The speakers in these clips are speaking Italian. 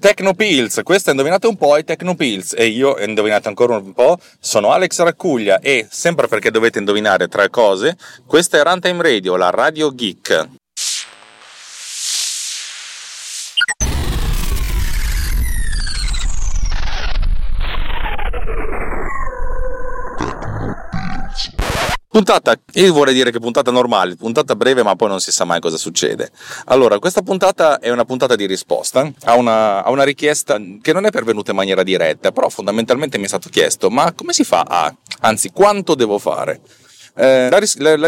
Technopillz, questo è Indovinate un po' i Technopillz e io, indovinate ancora un po', sono Alex Raccuglia e, sempre perché dovete indovinare tre cose, questa è Runtime Radio, la radio geek. Puntata, io vorrei dire che puntata normale, puntata breve, ma poi non si sa mai cosa succede. Allora, questa puntata è una puntata di risposta a una richiesta che non è pervenuta in maniera diretta, però fondamentalmente mi è stato chiesto, ma come si fa quanto devo fare? La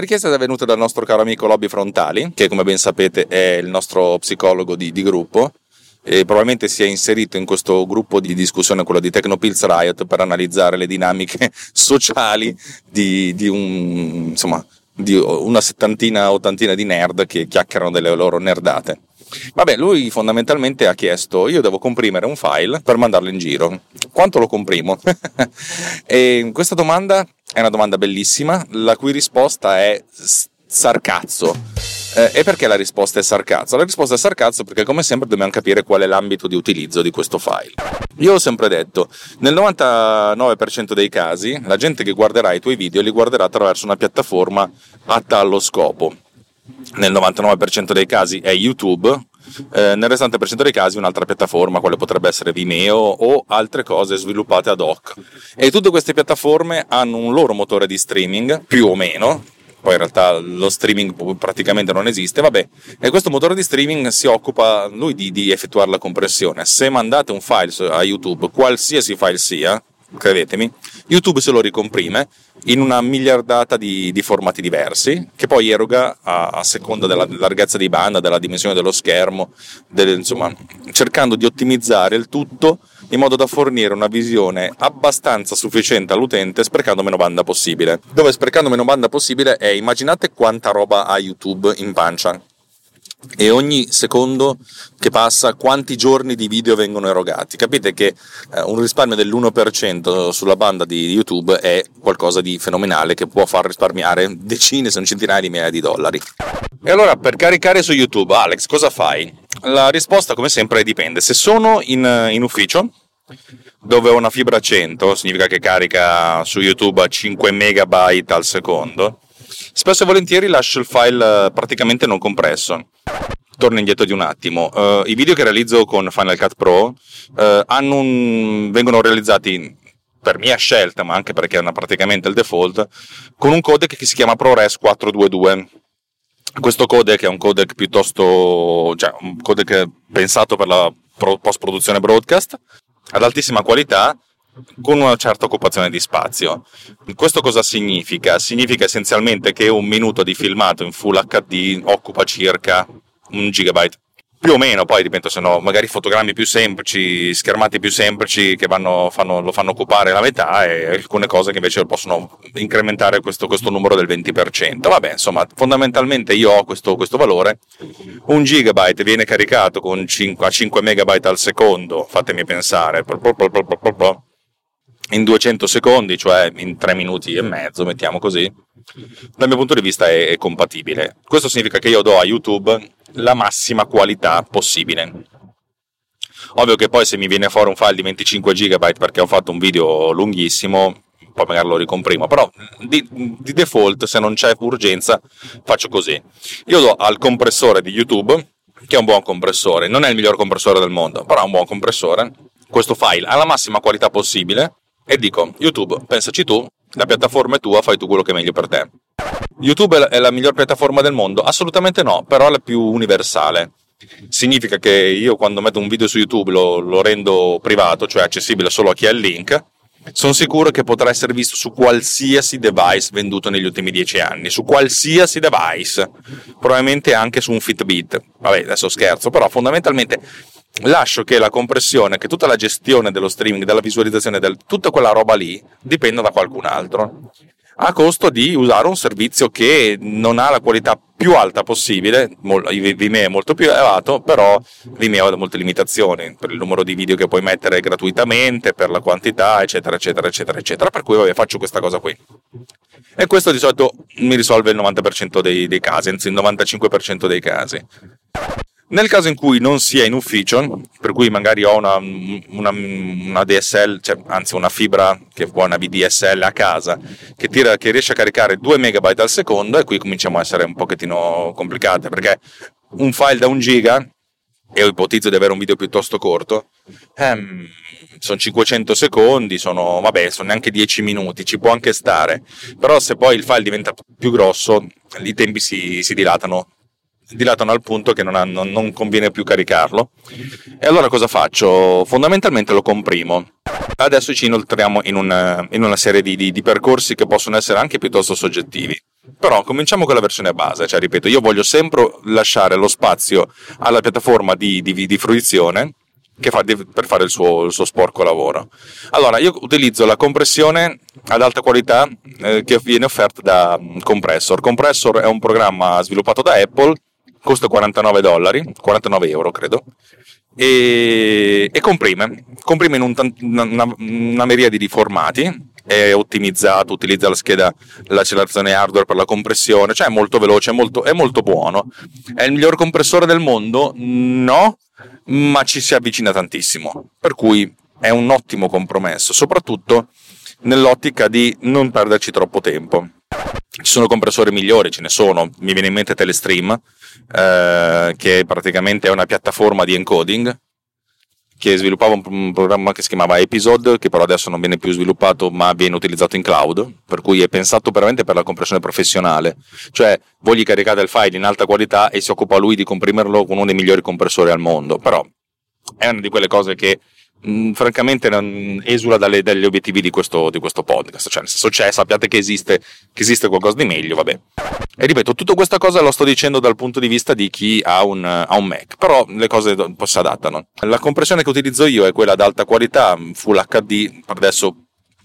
richiesta è venuta dal nostro caro amico Lobby Frontali, che come ben sapete è il nostro psicologo di gruppo, e probabilmente si è inserito in questo gruppo di discussione, quello di Technopillz Riot, per analizzare le dinamiche sociali di una settantina, ottantina di nerd che chiacchierano delle loro nerdate. Vabbè, lui fondamentalmente ha chiesto: io devo comprimere un file per mandarlo in giro, quanto lo comprimo? E questa domanda è una domanda bellissima, la cui risposta è sarcazzo. E perché la risposta è sarcazzo? La risposta è sarcazzo perché, come sempre, dobbiamo capire qual è l'ambito di utilizzo di questo file. Io ho sempre detto, nel 99% dei casi, la gente che guarderà i tuoi video li guarderà attraverso una piattaforma atta allo scopo. Nel 99% dei casi è YouTube, nel restante per cento dei casi un'altra piattaforma, quale potrebbe essere Vimeo o altre cose sviluppate ad hoc. E tutte queste piattaforme hanno un loro motore di streaming, più o meno. Poi in realtà lo streaming praticamente non esiste, vabbè, e questo motore di streaming si occupa lui di effettuare la compressione. Se mandate un file a YouTube, qualsiasi file sia, credetemi, YouTube se lo ricomprime in una miliardata di formati diversi, che poi eroga a seconda della larghezza di banda, della dimensione dello schermo, cercando di ottimizzare il tutto in modo da fornire una visione abbastanza sufficiente all'utente, sprecando meno banda possibile. Dove sprecando meno banda possibile è, immaginate quanta roba ha YouTube in pancia. E ogni secondo che passa, quanti giorni di video vengono erogati? Capite che un risparmio dell'1% sulla banda di YouTube è qualcosa di fenomenale, che può far risparmiare decine, se non centinaia di migliaia di dollari. E allora, per caricare su YouTube, Alex, cosa fai? La risposta, come sempre, dipende. Se sono in ufficio, dove ho una fibra 100, significa che carica su YouTube a 5 megabyte al secondo, spesso e volentieri lascio il file praticamente non compresso. Torno indietro di un attimo. I video che realizzo con Final Cut Pro vengono realizzati per mia scelta, ma anche perché è praticamente il default, con un codec che si chiama ProRes 422. Questo codec è un codec un codec pensato per la post-produzione broadcast, ad altissima qualità, con una certa occupazione di spazio. Questo cosa significa? Significa essenzialmente che un minuto di filmato in Full HD occupa circa 1 gigabyte, più o meno. Poi dipende, se no magari fotogrammi più semplici, schermate più semplici che lo fanno occupare la metà, e alcune cose che invece possono incrementare questo numero del 20%. Vabbè, insomma, fondamentalmente io ho questo valore. 1 gigabyte viene caricato con 5 megabyte al secondo, fatemi pensare, in 200 secondi, cioè in 3 minuti e mezzo, mettiamo così. Dal mio punto di vista è compatibile. Questo significa che io do a YouTube la massima qualità possibile. Ovvio che poi, se mi viene fuori un file di 25 GB perché ho fatto un video lunghissimo, poi magari lo ricomprimo, però di default, se non c'è urgenza, faccio così. Io do al compressore di YouTube, che è un buon compressore, non è il miglior compressore del mondo, però è un buon compressore, questo file alla massima qualità possibile, e dico: YouTube, pensaci tu, la piattaforma è tua, fai tu quello che è meglio per te. YouTube è la miglior piattaforma del mondo? Assolutamente no, però è la più universale. Significa che io, quando metto un video su YouTube, lo rendo privato, cioè accessibile solo a chi ha il link. Sono sicuro che potrà essere visto su qualsiasi device venduto negli ultimi 10 anni, su qualsiasi device, probabilmente anche su un Fitbit. Vabbè, adesso scherzo, però fondamentalmente lascio che la compressione, che tutta la gestione dello streaming, della visualizzazione, tutta quella roba lì dipenda da qualcun altro, a costo di usare un servizio che non ha la qualità più alta possibile. Vimeo è molto più elevato, però Vimeo ha molte limitazioni per il numero di video che puoi mettere gratuitamente, per la quantità, eccetera eccetera eccetera eccetera, per cui vabbè, faccio questa cosa qui, e questo di solito mi risolve il 90% dei casi, anzi il 95% dei casi. Nel caso in cui non sia in ufficio, per cui magari ho una DSL, cioè, anzi una fibra che può, una VDSL a casa, che riesce a caricare 2 MB al secondo, e qui cominciamo a essere un pochettino complicate, perché un file da 1 giga, e io ipotizzo di avere un video piuttosto corto, sono 500 secondi, sono neanche 10 minuti, ci può anche stare, però se poi il file diventa più grosso, i tempi si dilatano al punto che non conviene più caricarlo. E allora cosa faccio? Fondamentalmente lo comprimo. Adesso ci inoltriamo in una serie di percorsi che possono essere anche piuttosto soggettivi, però cominciamo con la versione base, cioè ripeto, io voglio sempre lasciare lo spazio alla piattaforma di fruizione che fa per fare il suo sporco lavoro. Allora io utilizzo la compressione ad alta qualità che viene offerta da Compressor. Compressor è un programma sviluppato da Apple, costa $49 credo, e comprime in una miriade di formati, è ottimizzato, utilizza la scheda, l'accelerazione hardware per la compressione, cioè è molto veloce, è molto buono. È il miglior compressore del mondo? No, ma ci si avvicina tantissimo, per cui è un ottimo compromesso, soprattutto nell'ottica di non perderci troppo tempo. Ci sono compressori migliori, ce ne sono, mi viene in mente Telestream, che praticamente è una piattaforma di encoding che sviluppava un programma che si chiamava Episode, che però adesso non viene più sviluppato ma viene utilizzato in cloud, per cui è pensato veramente per la compressione professionale, cioè voi gli caricate il file in alta qualità e si occupa lui di comprimerlo con uno dei migliori compressori al mondo. Però è una di quelle cose che francamente esula dagli obiettivi di questo podcast, cioè nel senso sappiate che esiste qualcosa di meglio, vabbè. E ripeto, tutta questa cosa lo sto dicendo dal punto di vista di chi ha un Mac, però le cose un po' si adattano. La compressione che utilizzo io è quella ad alta qualità, Full HD, per adesso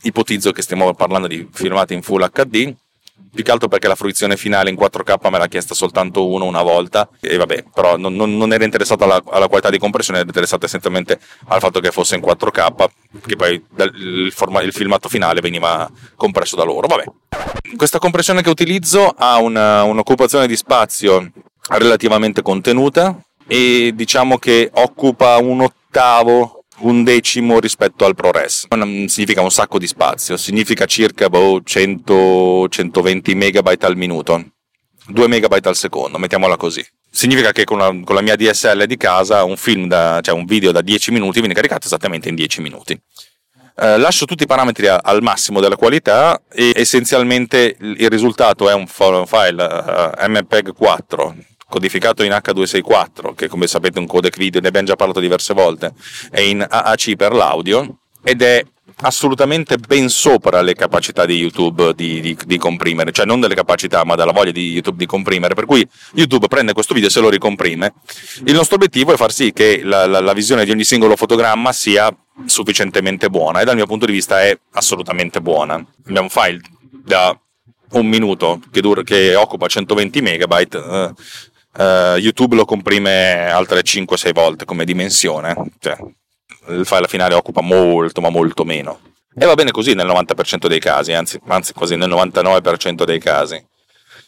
ipotizzo che stiamo parlando di filmati in Full HD, più che altro perché la fruizione finale in 4K me l'ha chiesta soltanto una volta, e vabbè, però non era interessato alla qualità di compressione, era interessato essenzialmente al fatto che fosse in 4K, che poi il filmato finale veniva compresso da loro. Vabbè, questa compressione che utilizzo ha un'occupazione di spazio relativamente contenuta, e diciamo che occupa un ottavo, un decimo rispetto al ProRes. Non significa un sacco di spazio, significa circa 100-120 megabyte al minuto, 2 megabyte al secondo, mettiamola così. Significa che con la mia DSL di casa un video da 10 minuti viene caricato esattamente in 10 minuti. Lascio tutti i parametri al massimo della qualità, e essenzialmente il risultato è un file MPEG 4 codificato in H264, che come sapete è un codec video, ne abbiamo già parlato diverse volte, è in AAC per l'audio, ed è assolutamente ben sopra le capacità di YouTube di comprimere, cioè non delle capacità ma dalla voglia di YouTube di comprimere, per cui YouTube prende questo video e se lo ricomprime. Il nostro obiettivo è far sì che la visione di ogni singolo fotogramma sia sufficientemente buona, e dal mio punto di vista è assolutamente buona. Abbiamo un file da un minuto che occupa 120 megabyte, YouTube lo comprime altre 5-6 volte come dimensione, cioè il file finale occupa molto ma molto meno, e va bene così nel 90% dei casi, anzi quasi nel 99% dei casi.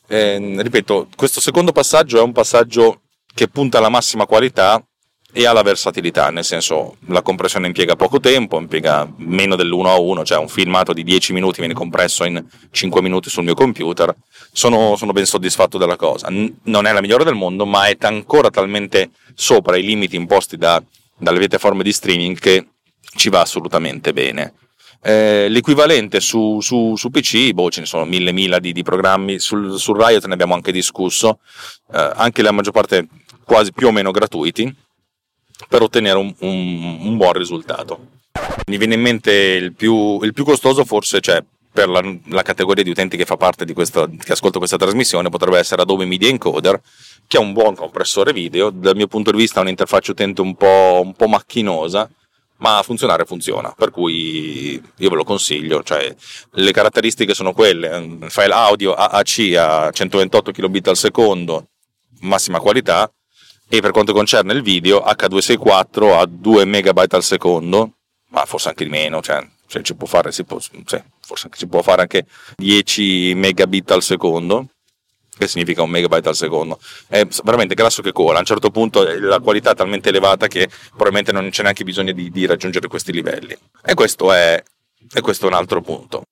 Ripeto, questo secondo passaggio è un passaggio che punta alla massima qualità e alla versatilità, nel senso la compressione impiega poco tempo, impiega meno dell'1 a 1, cioè un filmato di 10 minuti viene compresso in 5 minuti sul mio computer. Sono ben soddisfatto della cosa. Non è la migliore del mondo, ma è ancora talmente sopra i limiti imposti dalle piattaforme di streaming che ci va assolutamente bene. L'equivalente su PC, ce ne sono mille di programmi, sul Riot ne abbiamo anche discusso, anche la maggior parte quasi più o meno gratuiti, per ottenere un buon risultato. Mi viene in mente il più costoso, forse, cioè per la categoria di utenti che fa parte che ascolta questa trasmissione, potrebbe essere Adobe Media Encoder, che è un buon compressore video. Dal mio punto di vista ha un'interfaccia utente un po' macchinosa, ma funzionare funziona, per cui io ve lo consiglio. Cioè, le caratteristiche sono quelle: file audio AAC a 128 kilobit al secondo, massima qualità, e per quanto concerne il video H264 a 2 megabyte al secondo, ma forse anche di meno, cioè ci può fare, forse si può fare anche 10 megabit al secondo, che significa 1 megabyte al secondo. È veramente grasso che cola. A un certo punto la qualità è talmente elevata che probabilmente non c'è neanche bisogno di raggiungere questi livelli. E questo è un altro punto.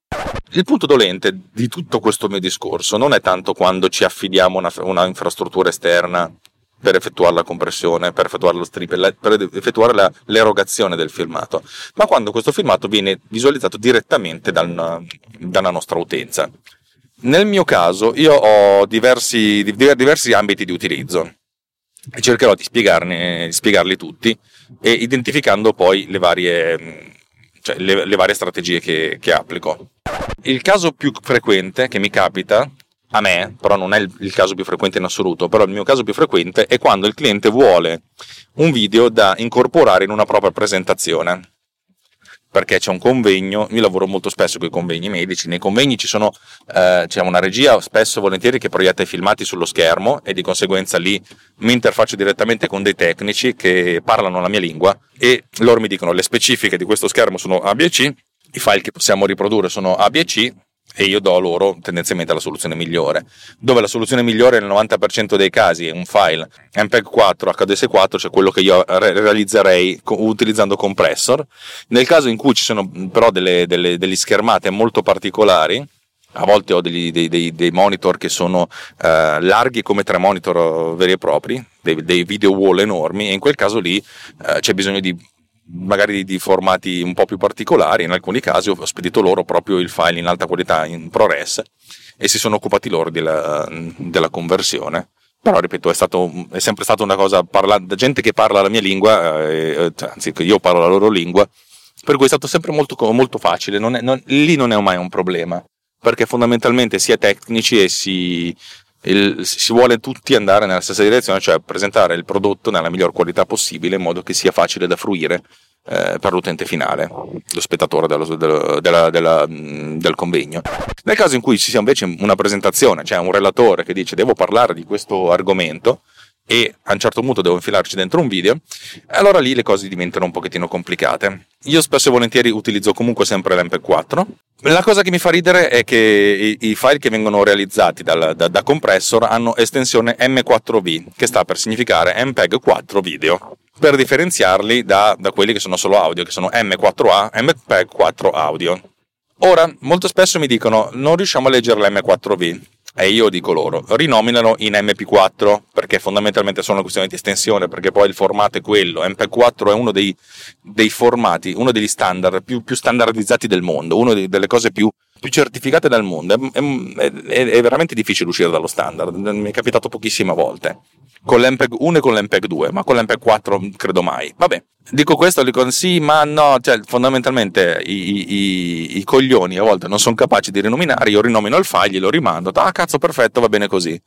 Il punto dolente di tutto questo mio discorso non è tanto quando ci affidiamo a una infrastruttura esterna per effettuare la compressione, per effettuare lo strip, per effettuare l'erogazione del filmato, ma quando questo filmato viene visualizzato direttamente dalla nostra utenza. Nel mio caso io ho diversi ambiti di utilizzo e cercherò di spiegarli tutti, e identificando poi le varie strategie che applico. Il caso più frequente che mi capita a me, però non è il caso più frequente in assoluto, però il mio caso più frequente è quando il cliente vuole un video da incorporare in una propria presentazione, perché c'è un convegno. Io lavoro molto spesso con i convegni medici. Nei convegni ci sono c'è una regia spesso e volentieri che proietta i filmati sullo schermo, e di conseguenza lì mi interfaccio direttamente con dei tecnici che parlano la mia lingua, e loro mi dicono: le specifiche di questo schermo sono AVC, i file che possiamo riprodurre sono AVC, e io do loro tendenzialmente la soluzione migliore, dove la soluzione migliore nel 90% dei casi è un file MPEG 4 H264, cioè quello che io realizzerei utilizzando Compressor. Nel caso in cui ci sono però delle schermate molto particolari, a volte ho dei monitor che sono larghi come 3 monitor veri e propri, dei video wall enormi, e in quel caso lì c'è bisogno magari di formati un po' più particolari. In alcuni casi ho spedito loro proprio il file in alta qualità in ProRes e si sono occupati loro della conversione. Però ripeto, è sempre stata una cosa da gente che parla la mia lingua, anzi io parlo la loro lingua, per cui è stato sempre molto, molto facile. Lì non è mai un problema, perché fondamentalmente si è tecnici e si vuole tutti andare nella stessa direzione, cioè presentare il prodotto nella miglior qualità possibile, in modo che sia facile da fruire per l'utente finale, lo spettatore del convegno. Nel caso in cui ci sia invece una presentazione, cioè un relatore che dice: devo parlare di questo argomento e a un certo punto devo infilarci dentro un video, allora lì le cose diventano un pochettino complicate. Io spesso e volentieri utilizzo comunque sempre l'MP4. La cosa che mi fa ridere è che i file che vengono realizzati da Compressor hanno estensione M4V, che sta per significare MPEG 4 video, per differenziarli da quelli che sono solo audio, che sono M4A, MPEG 4 audio. Ora, molto spesso mi dicono: non riusciamo a leggere l'M4V. E io dico loro: rinominano in MP4, perché fondamentalmente sono una questione di estensione, perché poi il formato è quello. MP4 è uno dei formati, uno degli standard più standardizzati del mondo, una delle cose più certificate dal mondo. È veramente difficile uscire dallo standard, mi è capitato pochissime volte, con l'MPEG 1 e con l'MPEG 2, ma con l'MPEG 4 credo mai. Vabbè, dico questo, dico sì, ma no, cioè fondamentalmente i coglioni a volte non sono capaci di rinominare. Io rinomino il file, glielo rimando, cazzo, perfetto, va bene così.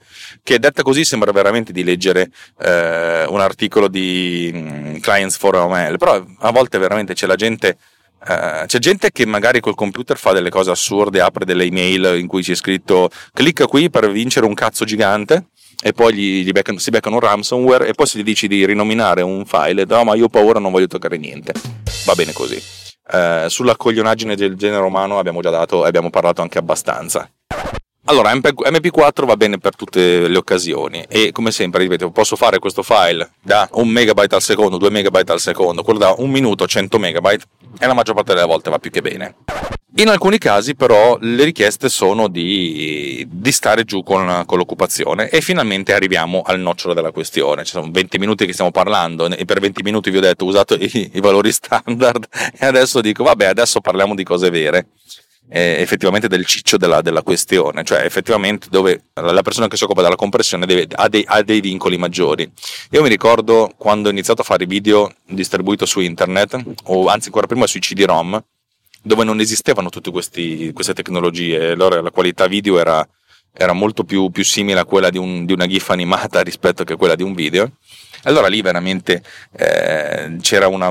Che detta così sembra veramente di leggere un articolo di Clients for OML, però a volte veramente c'è gente che magari col computer fa delle cose assurde, apre delle email in cui c'è scritto: clicca qui per vincere un cazzo gigante, e poi si beccano un ransomware, e poi se gli dici di rinominare un file, no, ma io ho paura, non voglio toccare niente. Va bene così. Sulla coglionaggine del genere umano abbiamo parlato anche abbastanza. Allora, MP4 va bene per tutte le occasioni, e come sempre ripeto, posso fare questo file da 1 megabyte al secondo, 2 megabyte al secondo, quello da 1 minuto a 100 megabyte, e la maggior parte delle volte va più che bene. In alcuni casi però le richieste sono di stare giù con l'occupazione, e finalmente arriviamo al nocciolo della questione. Ci sono 20 minuti che stiamo parlando, e per 20 minuti vi ho detto: usate i valori standard, e adesso dico vabbè, adesso parliamo di cose vere, effettivamente del ciccio della questione, cioè effettivamente dove la persona che si occupa della compressione ha dei vincoli maggiori. Io mi ricordo quando ho iniziato a fare video distribuito su internet, o anzi ancora prima sui CD-ROM, dove non esistevano tutte queste tecnologie, allora la qualità video era era molto più simile a quella di una GIF animata rispetto che a quella di un video. Allora lì veramente c'era una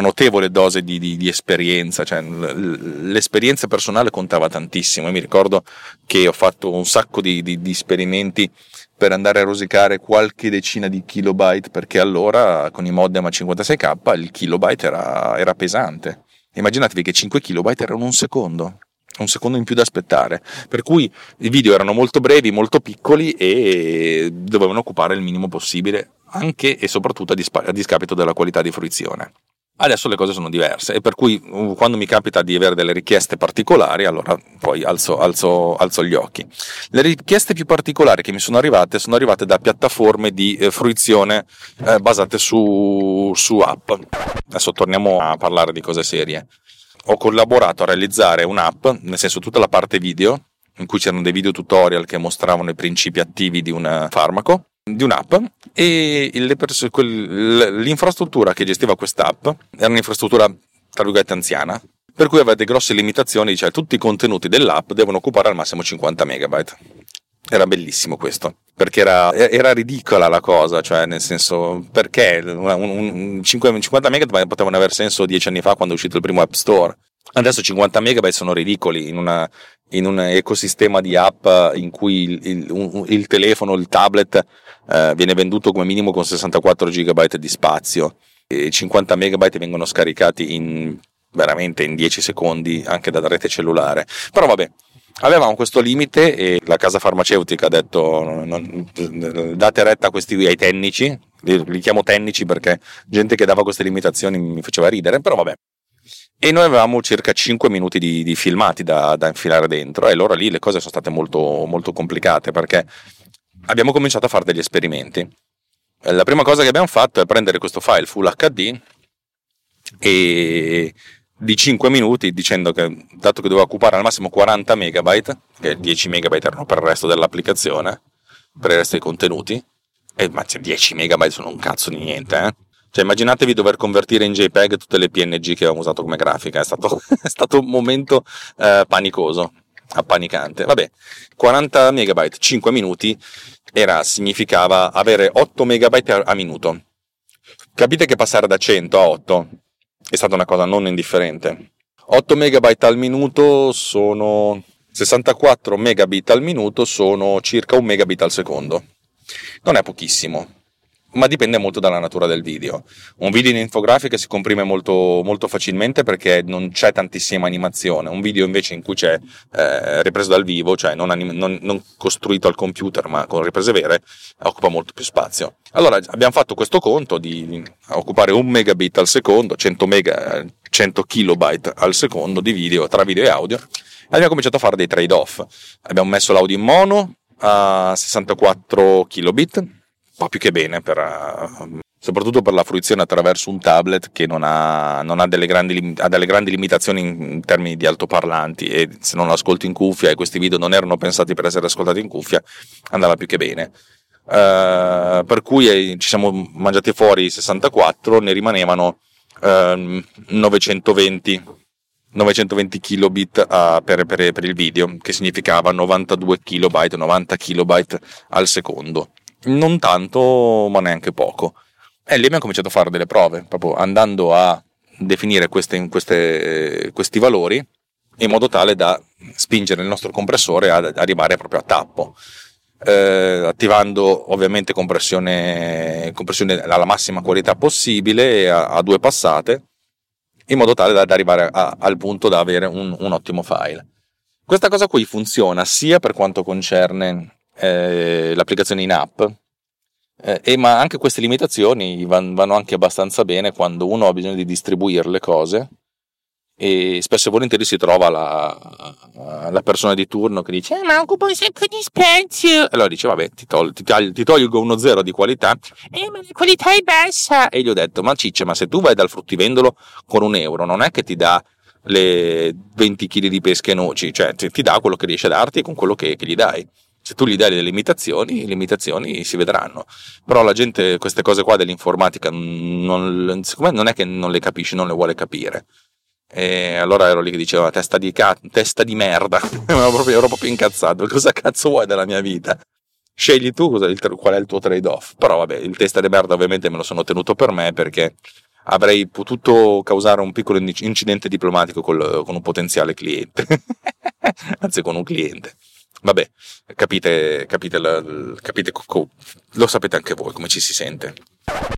notevole dose di esperienza, cioè l'esperienza personale contava tantissimo. Io mi ricordo che ho fatto un sacco di esperimenti per andare a rosicare qualche decina di kilobyte, perché allora con i modem a 56k il kilobyte era pesante. Immaginatevi che 5 kilobyte erano un secondo in più da aspettare, per cui i video erano molto brevi, molto piccoli e dovevano occupare il minimo possibile, anche e soprattutto a discapito della qualità di fruizione. Adesso le cose sono diverse, e per cui quando mi capita di avere delle richieste particolari, allora poi alzo gli occhi. Le richieste più particolari che mi sono arrivate da piattaforme di fruizione basate su app. Adesso torniamo a parlare di cose serie. Ho collaborato a realizzare un'app, nel senso tutta la parte video, in cui c'erano dei video tutorial che mostravano i principi attivi di un farmaco, di un'app, e l'infrastruttura che gestiva quest'app era un'infrastruttura tra virgolette anziana, per cui aveva delle grosse limitazioni, cioè tutti i contenuti dell'app devono occupare al massimo 50 megabyte. Era bellissimo questo, perché era ridicola la cosa, cioè nel senso, perché 50 megabyte potevano aver senso 10 anni fa, quando è uscito il primo App Store. Adesso 50 megabyte sono ridicoli in un ecosistema di app in cui il telefono, il tablet viene venduto come minimo con 64 gigabyte di spazio, e 50 megabyte vengono scaricati veramente in 10 secondi anche dalla rete cellulare. Però vabbè, avevamo questo limite e la casa farmaceutica ha detto date retta ai tecnici. Li chiamo tecnici perché gente che dava queste limitazioni mi faceva ridere, però vabbè. E noi avevamo circa 5 minuti di filmati da infilare dentro, e allora lì le cose sono state molto, molto complicate, perché abbiamo cominciato a fare degli esperimenti. La prima cosa che abbiamo fatto è prendere questo file Full HD e di 5 minuti, dicendo che, dato che doveva occupare al massimo 40 megabyte, che 10 megabyte erano per il resto dell'applicazione, per il resto dei contenuti, ma 10 megabyte sono un cazzo di niente, Cioè immaginatevi dover convertire in JPEG tutte le PNG che avevamo usato come grafica, è stato un momento panicoso, appanicante. Vabbè, 40 megabyte, 5 minuti, significava avere 8 megabyte a minuto. Capite che passare da 100 a 8... è stata una cosa non indifferente. 8 megabyte al minuto sono 64 megabit al minuto, sono circa 1 megabit al secondo. Non è pochissimo, ma dipende molto dalla natura del video. Un video in infografica si comprime molto, molto facilmente perché non c'è tantissima animazione. Un video invece in cui c'è ripreso dal vivo, cioè non costruito al computer ma con riprese vere, occupa molto più spazio. Allora abbiamo fatto questo conto di occupare 1 megabit al secondo, 100 kilobyte al secondo di video, tra video e audio, e abbiamo cominciato a fare dei trade off. Abbiamo messo l'audio in mono a 64 kilobit, più che bene, soprattutto per la fruizione attraverso un tablet che ha delle grandi limitazioni in termini di altoparlanti, e se non l'ascolto in cuffia, e questi video non erano pensati per essere ascoltati in cuffia, andava più che bene. Per cui ci siamo mangiati fuori 64, ne rimanevano 920 kilobit per il video, che significava 92 kilobyte, 90 kilobyte al secondo. Non tanto, ma neanche poco. E lì abbiamo cominciato a fare delle prove, proprio andando a definire questi valori in modo tale da spingere il nostro compressore ad arrivare proprio a tappo, attivando ovviamente compressione alla massima qualità possibile, a due passate, in modo tale da arrivare al punto da avere un ottimo file. Questa cosa qui funziona sia per quanto concerne l'applicazione in app, ma anche queste limitazioni vanno anche abbastanza bene quando uno ha bisogno di distribuire le cose, e spesso e volentieri si trova la persona di turno che dice ma occupa un sacco di spazio, e allora dice vabbè, ti tolgo uno zero di qualità, ma la qualità è bassa. E gli ho detto ma ciccia, ma se tu vai dal fruttivendolo con €1 non è che ti dà le 20 kg di pesche e noci, cioè ti dà quello che riesce a darti con quello che gli dai. Se tu gli dai le limitazioni si vedranno. Però la gente queste cose qua dell'informatica, siccome non è che non le capisce, non le vuole capire. E allora ero lì che diceva testa di merda, ero proprio incazzato, cosa cazzo vuoi della mia vita? Scegli tu qual è il tuo trade-off. Però vabbè, il testa di merda ovviamente me lo sono tenuto per me, perché avrei potuto causare un piccolo incidente diplomatico con un potenziale cliente, anzi con un cliente. Vabbè, capite, lo sapete anche voi come ci si sente.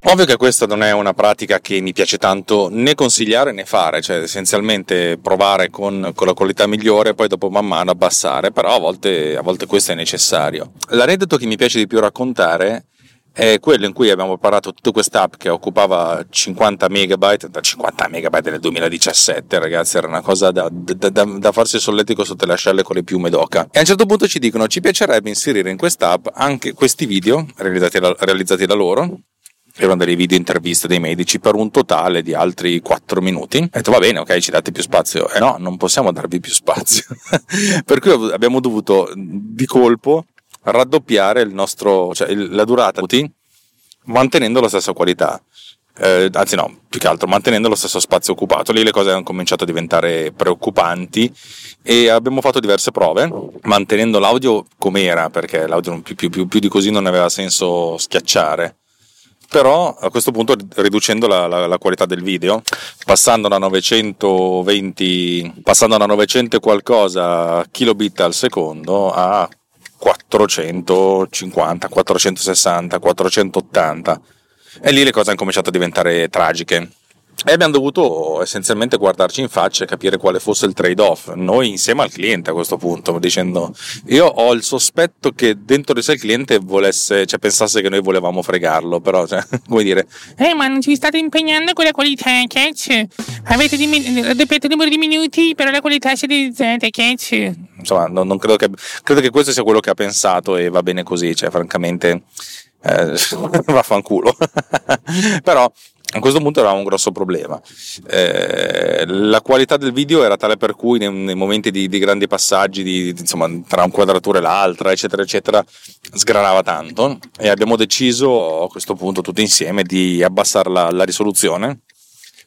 Ovvio che questa non è una pratica che mi piace tanto né consigliare né fare, cioè essenzialmente provare con la qualità migliore e poi dopo man mano abbassare, però a volte questo è necessario. L'aneddoto che mi piace di più raccontare è quello in cui abbiamo parlato tutta quest'app che occupava 50 megabyte nel 2017, ragazzi, era una cosa da farsi solletico sotto le ascelle con le piume d'oca. E a un certo punto ci dicono: ci piacerebbe inserire in quest'app anche questi video realizzati da loro, erano dei video interviste dei medici, per un totale di altri 4 minuti. Ho detto: va bene, ok, ci date più spazio. No, non possiamo darvi più spazio. Per cui abbiamo dovuto di colpo raddoppiare la durata, mantenendo la stessa qualità, anzi no, più che altro mantenendo lo stesso spazio occupato. Lì le cose hanno cominciato a diventare preoccupanti e abbiamo fatto diverse prove mantenendo l'audio com'era, perché l'audio più di così non aveva senso schiacciare, però a questo punto riducendo la qualità del video, passando da 900 e qualcosa kilobit al secondo a 450, 460, 480, e lì le cose hanno cominciato a diventare tragiche e abbiamo dovuto essenzialmente guardarci in faccia e capire quale fosse il trade-off, noi insieme al cliente a questo punto, dicendo: io ho il sospetto che dentro di sé il cliente pensasse che noi volevamo fregarlo, però come dire: ma non ci state impegnando con la qualità, catch? Avete ripetuto il numero di minuti, però la qualità si è realizzata, catch? Insomma, non credo che questo sia quello che ha pensato, e va bene così, francamente vaffanculo. Però a questo punto avevamo un grosso problema, la qualità del video era tale per cui nei momenti di grandi passaggi insomma, tra un quadratura e l'altra eccetera eccetera, sgranava tanto, e abbiamo deciso a questo punto tutti insieme di abbassare la risoluzione,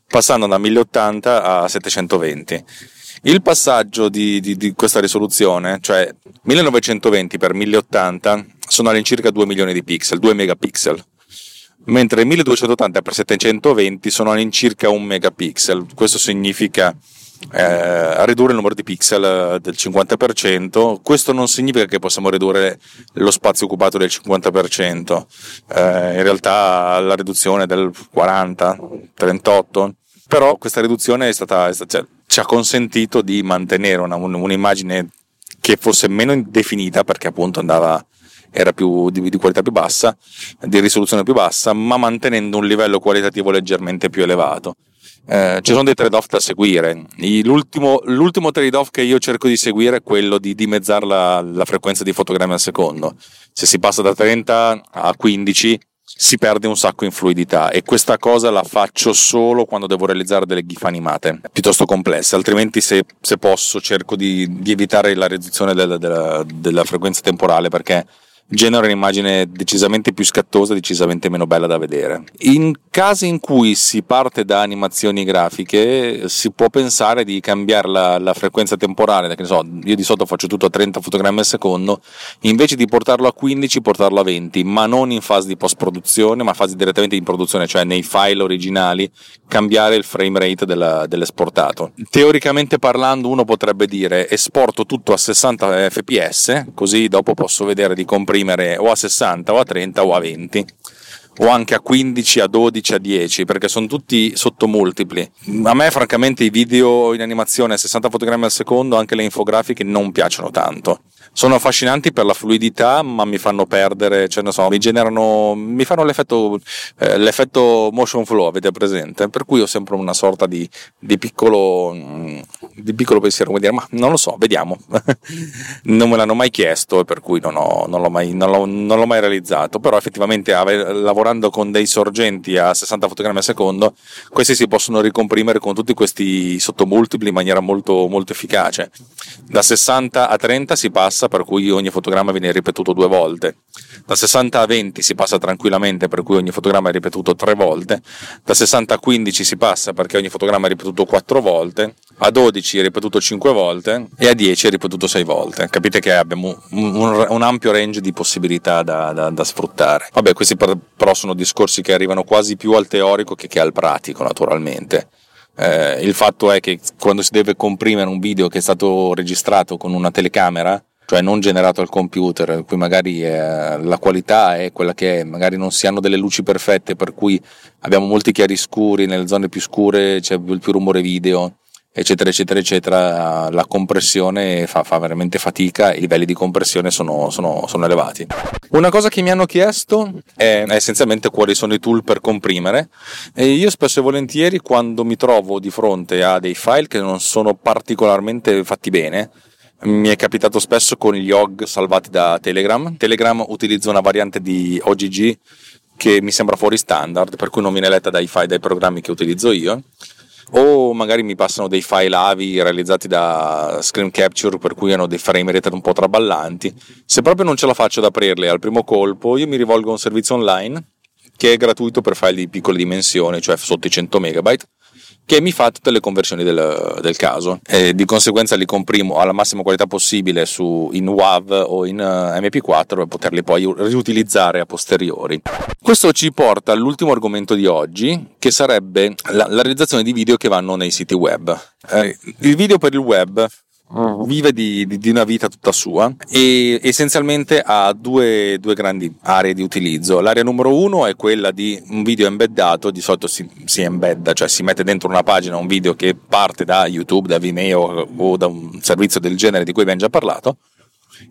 passando da 1080 a 720. Il passaggio di questa risoluzione, cioè 1920x1080, sono all'incirca 2 milioni di pixel, 2 megapixel, mentre 1280x720 sono all'incirca 1 megapixel. Questo significa ridurre il numero di pixel del 50%. Questo non significa che possiamo ridurre lo spazio occupato del 50%, in realtà la riduzione del 40-38%, però questa riduzione ci ha consentito di mantenere un'immagine che fosse meno indefinita, perché appunto era più di qualità più bassa, di risoluzione più bassa, ma mantenendo un livello qualitativo leggermente più elevato. Ci sono dei trade-off da seguire. L'ultimo trade-off che io cerco di seguire è quello di dimezzare la frequenza di fotogrammi al secondo. Se si passa da 30 a 15 si perde un sacco in fluidità, e questa cosa la faccio solo quando devo realizzare delle gif animate piuttosto complesse, altrimenti se posso cerco di evitare la riduzione della frequenza temporale, perché genera un'immagine decisamente più scattosa, decisamente meno bella da vedere. In casi in cui si parte da animazioni grafiche, si può pensare di cambiare la frequenza temporale, perché io di solito faccio tutto a 30 fotogrammi al secondo, invece di portarlo a 15, portarlo a 20, ma non in fase di post-produzione, ma fase direttamente in produzione, cioè nei file originali, cambiare il frame rate dell'esportato. Teoricamente parlando, uno potrebbe dire: esporto tutto a 60 fps, così dopo posso vedere di comprimere o a 60 o a 30 o a 20 o anche a 15, a 12, a 10, perché sono tutti sottomultipli. A me francamente i video in animazione a 60 fotogrammi al secondo, anche le infografiche, non piacciono tanto. Sono affascinanti per la fluidità, ma mi fanno perdere, mi fanno l'effetto motion flow, avete presente? Per cui ho sempre una sorta di piccolo pensiero, come dire: ma non lo so, vediamo. Non me l'hanno mai chiesto, e per cui non l'ho mai realizzato. Però effettivamente lavorando con dei sorgenti a 60 fotogrammi al secondo, questi si possono ricomprimere con tutti questi sottomultipli in maniera molto, molto efficace. Da 60 a 30 si passa 60, per cui ogni fotogramma viene ripetuto 2 volte. Da 60 a 20 si passa tranquillamente, per cui ogni fotogramma è ripetuto 3 volte. Da 60 a 15 si passa perché ogni fotogramma è ripetuto 4 volte. A 12 è ripetuto 5 volte e a 10 è ripetuto 6 volte. Capite che abbiamo un ampio range di possibilità da sfruttare. Vabbè, questi però sono discorsi che arrivano quasi più al teorico che al pratico, naturalmente. Il fatto è che quando si deve comprimere un video che è stato registrato con una telecamera, cioè non generato al computer, qui magari la qualità è quella che è, magari non si hanno delle luci perfette, per cui abbiamo molti chiaroscuri, nelle zone più scure c'è più rumore video, eccetera eccetera eccetera. La compressione fa veramente fatica, i livelli di compressione sono elevati. Una cosa che mi hanno chiesto è essenzialmente quali sono i tool per comprimere, e io spesso e volentieri, quando mi trovo di fronte a dei file che non sono particolarmente fatti bene, mi è capitato spesso con gli OGG salvati da Telegram, utilizzo una variante di OGG che mi sembra fuori standard, per cui non viene letta dai file, dai programmi che utilizzo io, o magari mi passano dei file AVI realizzati da screen capture, per cui hanno dei frame rate un po' traballanti. Se proprio non ce la faccio ad aprirle al primo colpo, io mi rivolgo a un servizio online che è gratuito per file di piccole dimensioni, cioè sotto i 100 MB, che mi fa tutte le conversioni del caso, e di conseguenza li comprimo alla massima qualità possibile in WAV o in MP4 per poterli poi riutilizzare a posteriori. Questo ci porta all'ultimo argomento di oggi, che sarebbe la realizzazione di video che vanno nei siti web. Il video per il web vive di una vita tutta sua e essenzialmente ha due grandi aree di utilizzo. L'area numero 1 è quella di un video embeddato, di solito si embedda, cioè si mette dentro una pagina un video che parte da YouTube, da Vimeo o da un servizio del genere di cui abbiamo già parlato.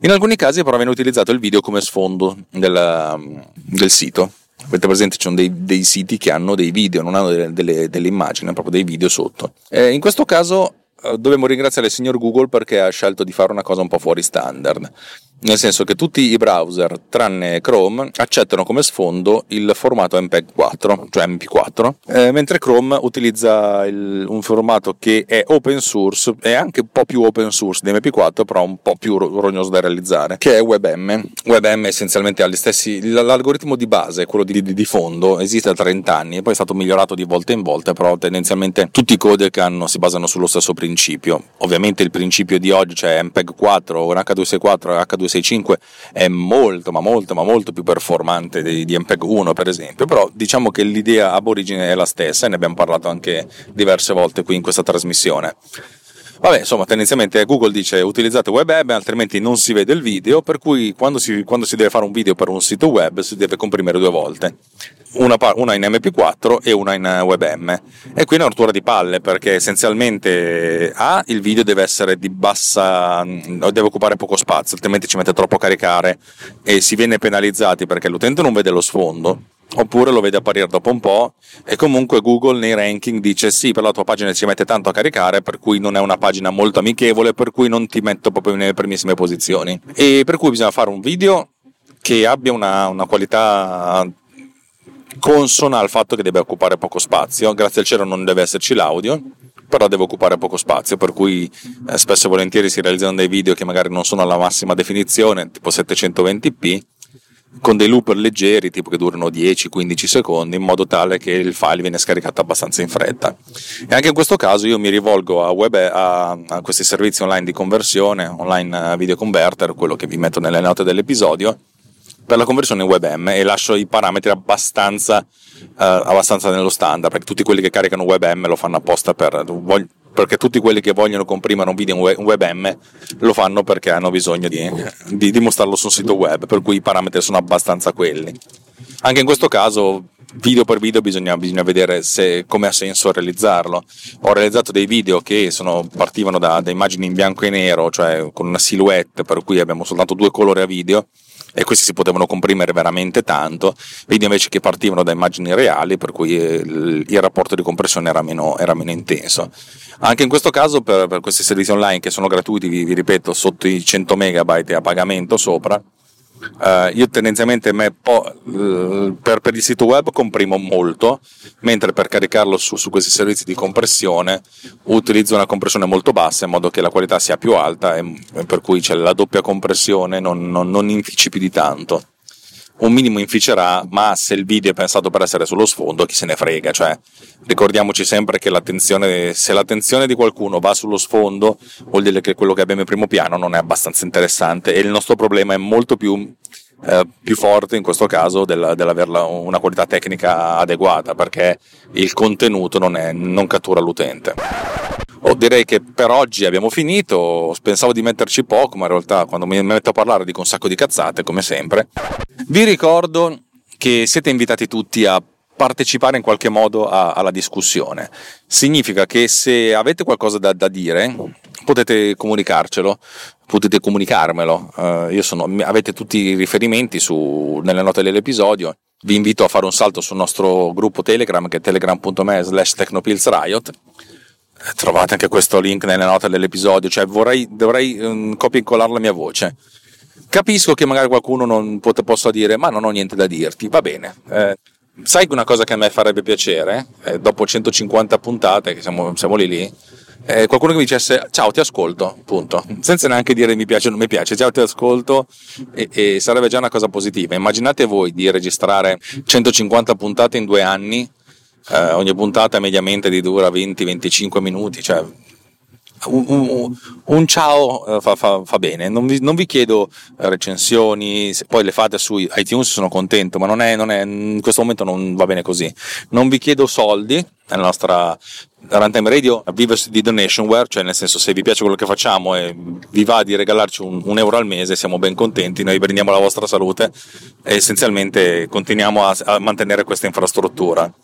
In alcuni casi però viene utilizzato il video come sfondo del sito. Avete presente, ci sono dei siti che hanno dei video, non hanno delle immagini, hanno proprio dei video sotto. In questo caso dobbiamo ringraziare il signor Google, perché ha scelto di fare una cosa un po' fuori standard, nel senso che tutti i browser tranne Chrome accettano come sfondo il formato MPEG 4, cioè MP4, mentre Chrome utilizza un formato che è open source, è anche un po' più open source di MP4, però un po' più rognoso da realizzare, che è WebM. WebM essenzialmente ha gli stessi, l'algoritmo di base, quello di fondo, esiste da 30 anni e poi è stato migliorato di volta in volta, però tendenzialmente tutti i codec si basano sullo stesso principio. Ovviamente il principio di oggi, cioè MPEG 4 o un H264 H265, è molto più performante di MPEG 1 per esempio, però diciamo che l'idea ab origine è la stessa, e ne abbiamo parlato anche diverse volte qui in questa trasmissione. Vabbè, insomma, tendenzialmente Google dice utilizzate WebM, altrimenti non si vede il video, per cui quando si deve fare un video per un sito web si deve comprimere 2 volte, una in MP4 e una in WebM, e qui è una rottura di palle, perché essenzialmente il video deve essere di bassa, deve occupare poco spazio, altrimenti ci mette troppo a caricare e si viene penalizzati perché l'utente non vede lo sfondo, oppure lo vede apparire dopo un po', e comunque Google nei ranking dice sì, però la tua pagina ci mette tanto a caricare, per cui non è una pagina molto amichevole, per cui non ti metto proprio nelle primissime posizioni, e per cui bisogna fare un video che abbia una qualità consona al fatto che deve occupare poco spazio. Grazie al cielo non deve esserci l'audio, però deve occupare poco spazio, per cui spesso e volentieri si realizzano dei video che magari non sono alla massima definizione, tipo 720p, con dei looper leggeri, tipo che durano 10-15 secondi, in modo tale che il file viene scaricato abbastanza in fretta. E anche in questo caso io mi rivolgo a questi servizi online di conversione, online video converter, quello che vi metto nelle note dell'episodio, per la conversione in WebM, e lascio i parametri abbastanza nello standard, perché tutti quelli che caricano WebM lo fanno apposta perché tutti quelli che vogliono comprimere un video in WebM lo fanno perché hanno bisogno di mostrarlo su un sito web, per cui i parametri sono abbastanza quelli. Anche in questo caso video per video bisogna vedere come ha senso realizzarlo. Ho realizzato dei video che partivano da immagini in bianco e nero, cioè con una silhouette, per cui abbiamo soltanto 2 colori a video, e questi si potevano comprimere veramente tanto. Video invece che partivano da immagini reali, per cui il rapporto di compressione era meno intenso. Anche in questo caso per questi servizi online che sono gratuiti, vi ripeto, sotto i 100 MB a pagamento sopra, Io tendenzialmente per il sito web comprimo molto, mentre per caricarlo su questi servizi di compressione utilizzo una compressione molto bassa in modo che la qualità sia più alta, e per cui c'è la doppia compressione, non infici più di tanto. Un minimo inficerà, ma se il video è pensato per essere sullo sfondo, chi se ne frega, cioè ricordiamoci sempre che l'attenzione, se l'attenzione di qualcuno va sullo sfondo, vuol dire che quello che abbiamo in primo piano non è abbastanza interessante, e il nostro problema è molto più forte in questo caso dell'averla una qualità tecnica adeguata, perché il contenuto non cattura l'utente. Direi che per oggi abbiamo finito. Pensavo di metterci poco, ma in realtà quando mi metto a parlare dico un sacco di cazzate come sempre. Vi ricordo che siete invitati tutti a partecipare in qualche modo alla discussione. Significa che se avete qualcosa da dire potete comunicarcelo, potete comunicarmelo. Avete tutti i riferimenti nelle note dell'episodio. Vi invito a fare un salto sul nostro gruppo Telegram, che è telegram.me/technopillzriot. Trovate anche questo link nelle note dell'episodio. Cioè dovrei copia e incollare la mia voce. Capisco che magari qualcuno possa dire: ma non ho niente da dirti, va bene. Sai una cosa che a me farebbe piacere? Dopo 150 puntate che siamo lì, qualcuno che mi dicesse: ciao, ti ascolto, punto, senza neanche dire mi piace o non mi piace, ciao, ti ascolto, e sarebbe già una cosa positiva. Immaginate voi di registrare 150 puntate in 2 anni. Ogni puntata mediamente dura 20-25 minuti, cioè un ciao fa bene. Non vi chiedo recensioni, se poi le fate su iTunes sono contento, ma non è in questo momento, non va bene così. Non vi chiedo soldi, la nostra Runtime Radio vive di donationware, cioè nel senso, se vi piace quello che facciamo e vi va di regalarci un euro al mese, siamo ben contenti. Noi brindiamo la vostra salute e essenzialmente continuiamo a mantenere questa infrastruttura.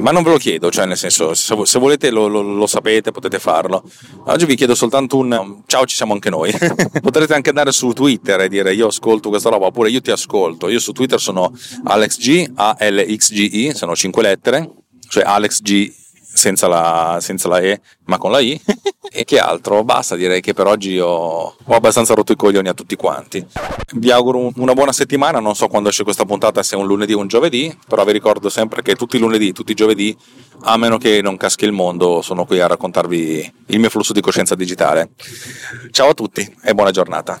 Ma non ve lo chiedo, cioè nel senso, se volete lo sapete, potete farlo. Oggi vi chiedo soltanto un ciao, ci siamo anche noi. Potrete anche andare su Twitter e dire: io ascolto questa roba, oppure io ti ascolto. Io su Twitter sono AlexG, ALXGI, sono 5 lettere, cioè AlexG senza la E ma con la I. E che altro? Basta, direi che per oggi ho abbastanza rotto i coglioni a tutti quanti. Vi auguro una buona settimana. Non so quando esce questa puntata, se è un lunedì o un giovedì, però vi ricordo sempre che tutti i lunedì, tutti i giovedì, a meno che non caschi il mondo, sono qui a raccontarvi il mio flusso di coscienza digitale. Ciao a tutti e buona giornata.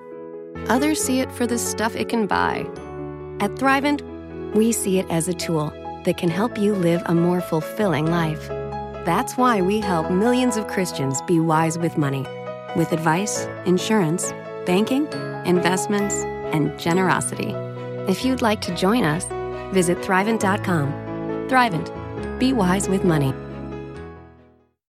Others see it for the stuff it can buy. At Thrivent, we see it as a tool that can help you live a more fulfilling life. That's why we help millions of Christians be wise with money, with advice, insurance, banking, investments, and generosity. If you'd like to join us, visit Thrivent.com. Thrivent. Be wise with money.